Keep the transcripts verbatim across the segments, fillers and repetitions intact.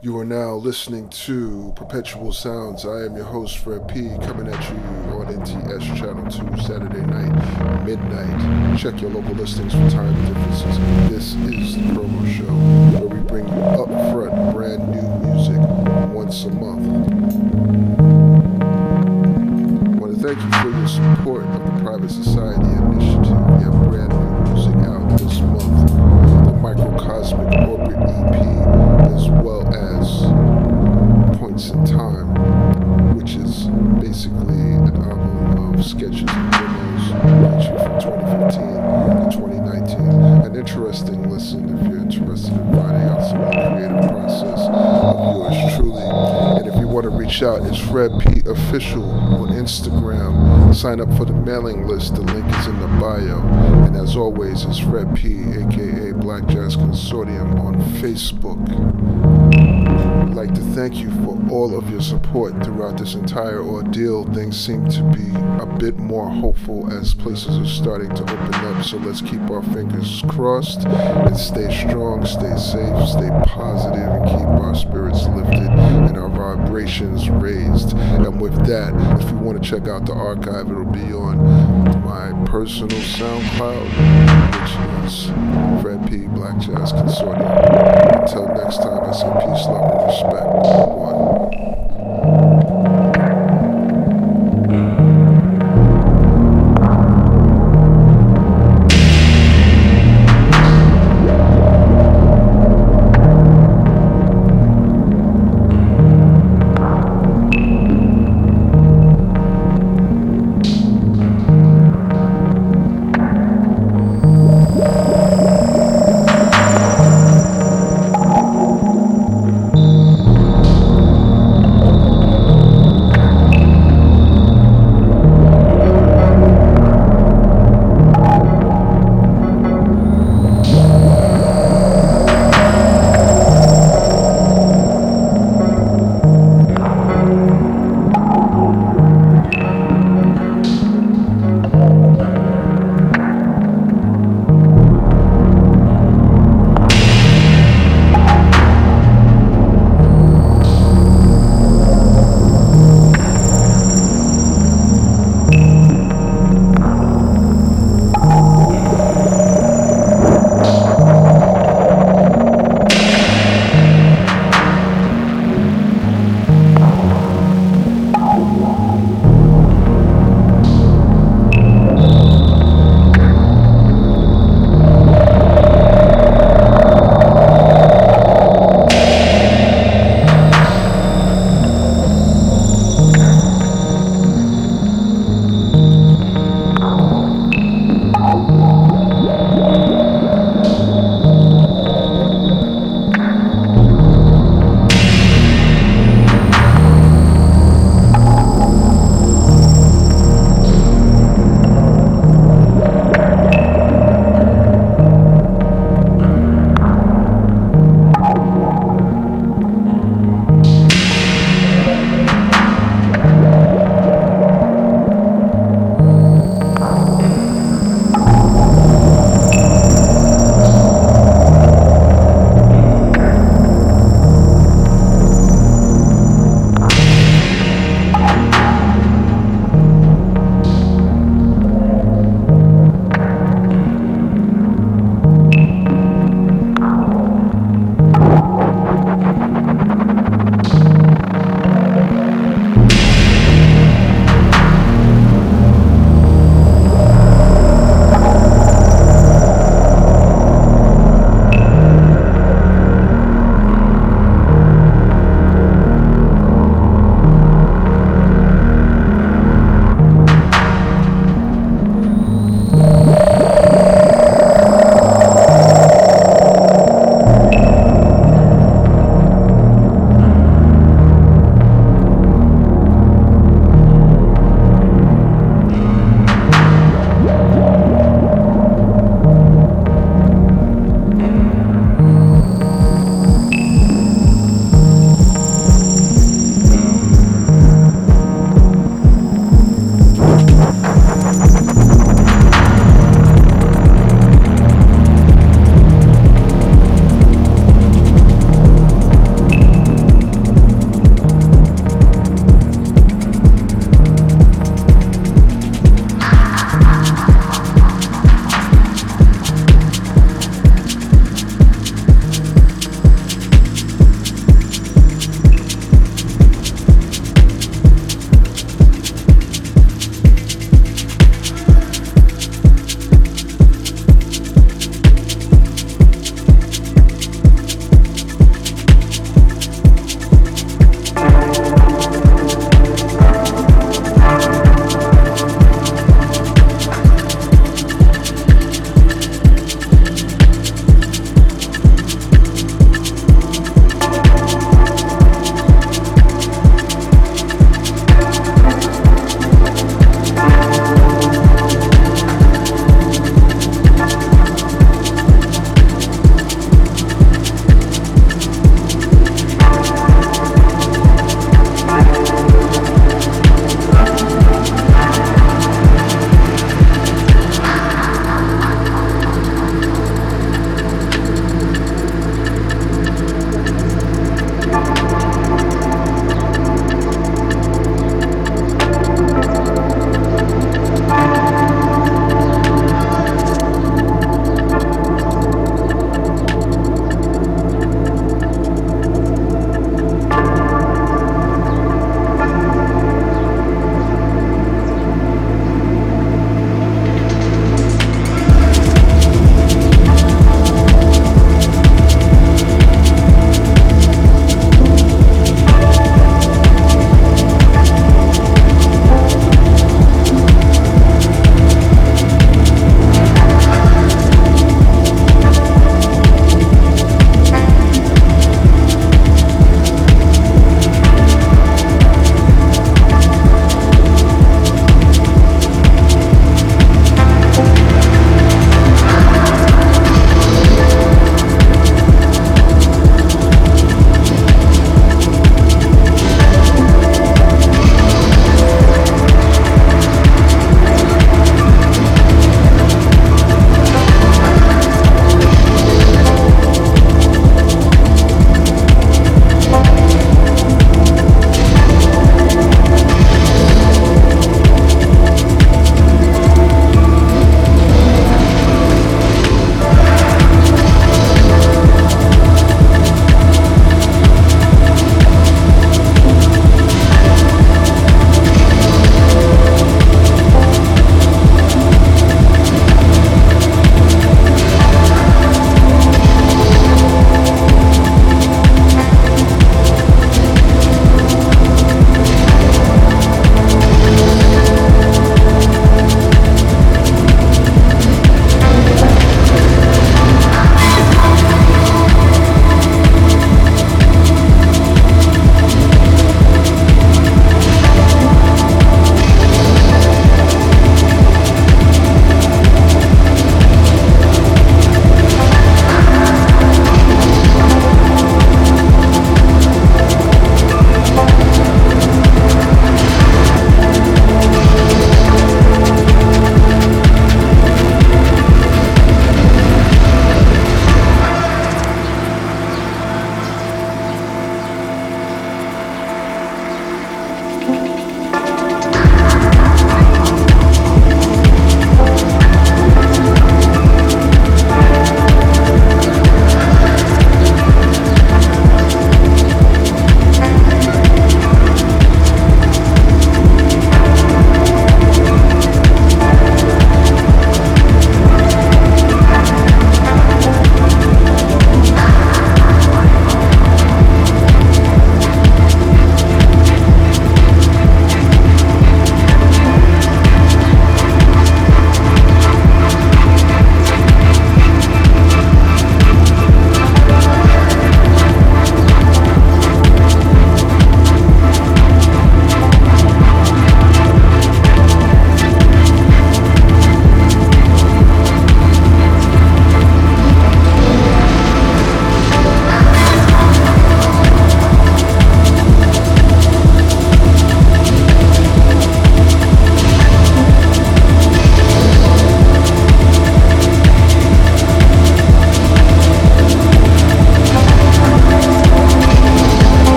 You are now listening to Perpetual Sounds. I am your host, Fred P., coming at you on N T S Channel two, Saturday night, midnight. Check your local listings for time differences. This is the promo show, where we bring you upfront brand new music once a month. I want to thank you for your support of the Private Society Initiative. We have brand new music out this month. The Microcosmic Corporate E P, as well as Points in Time, which is basically an album of sketches and demos ranging from twenty fifteen to twenty nineteen. An interesting listen if you're interested in finding out some of the creative process of yours truly. And if you want to reach out, it's Fred P. Official on Instagram. Sign up for the mailing list. The link is in the bio. And as always, it's Fred P., aka Black Jazz Consortium, on Facebook. I'd like to thank you for all of your support throughout this entire ordeal. Things seem to be a bit more hopeful as places are starting to open up. So let's keep our fingers crossed and stay strong, stay safe, stay positive, and keep our spirits lifted and our vibrations raised. And with that, if you want to check out the archive, it'll be on my personal SoundCloud, which is Fred P. Black Jazz Consortium. Until next time, I say peace, love, and respect. One.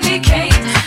navigate.